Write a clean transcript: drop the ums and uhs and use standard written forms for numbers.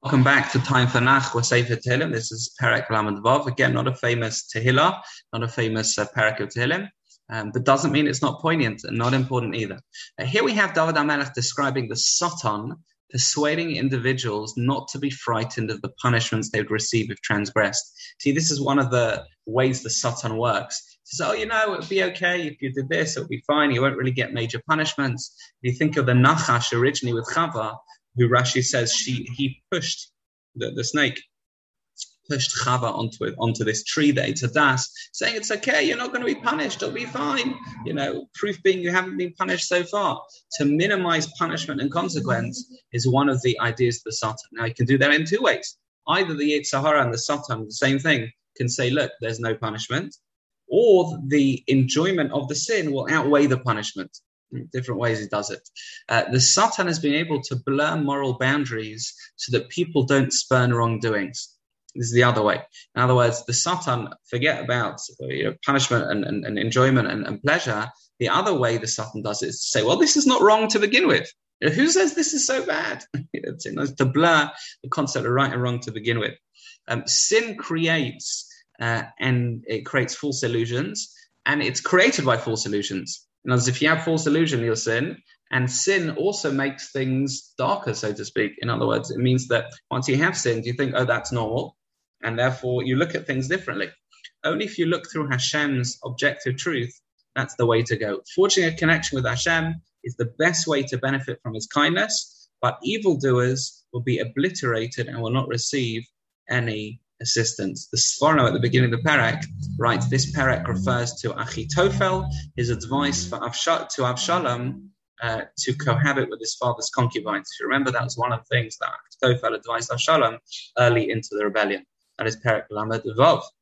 Welcome back to Time for Nach with Sefer Tehillim. This is Perek Lamed Vav. Again, not a famous Tehillah, not a famous Perek of Tehillim, but doesn't mean it's not poignant and not important either. Here we have David al-Melech describing the Satan persuading individuals not to be frightened of the punishments they would receive if transgressed. See, this is one of the ways the Satan works. He says, it would be okay if you did this, it would be fine, you won't really get major punishments. If you think of the Nachash originally with Chavah, who Rashi says he pushed, the snake pushed Chavah onto this tree that it's a das, saying it's okay, you're not going to be punished, it'll be fine. Proof being you haven't been punished so far. To minimize punishment and consequence is one of the ideas of the Satan. Now you can do that in two ways. Either the Yetzer Hara and the Satan, the same thing, can say, look, there's no punishment, or the enjoyment of the sin will outweigh the punishment. Different ways he does it. The Satan has been able to blur moral boundaries so that people don't spurn wrongdoings. This is the other way. In other words, the Satan forget about punishment and enjoyment and pleasure. The other way the Satan does it is to say, well, this is not wrong to begin with. Who says this is so bad? To blur the concept of right and wrong to begin with. Sin creates and it creates false illusions, and it's created by false illusions. In other words, if you have false illusion, you'll sin. And sin also makes things darker, so to speak. In other words, it means that once you have sinned, you think, oh, that's normal. And therefore, you look at things differently. Only if you look through Hashem's objective truth, that's the way to go. Forging a connection with Hashem is the best way to benefit from his kindness. But evildoers will be obliterated and will not receive any assistance. The Sforno at the beginning of the Perek writes, this Perek refers to Achitofel, his advice for Avshalom to cohabit with his father's concubines. If you remember, that was one of the things that Achitofel advised Avshalom early into the rebellion. That is Perek Lamed Vav.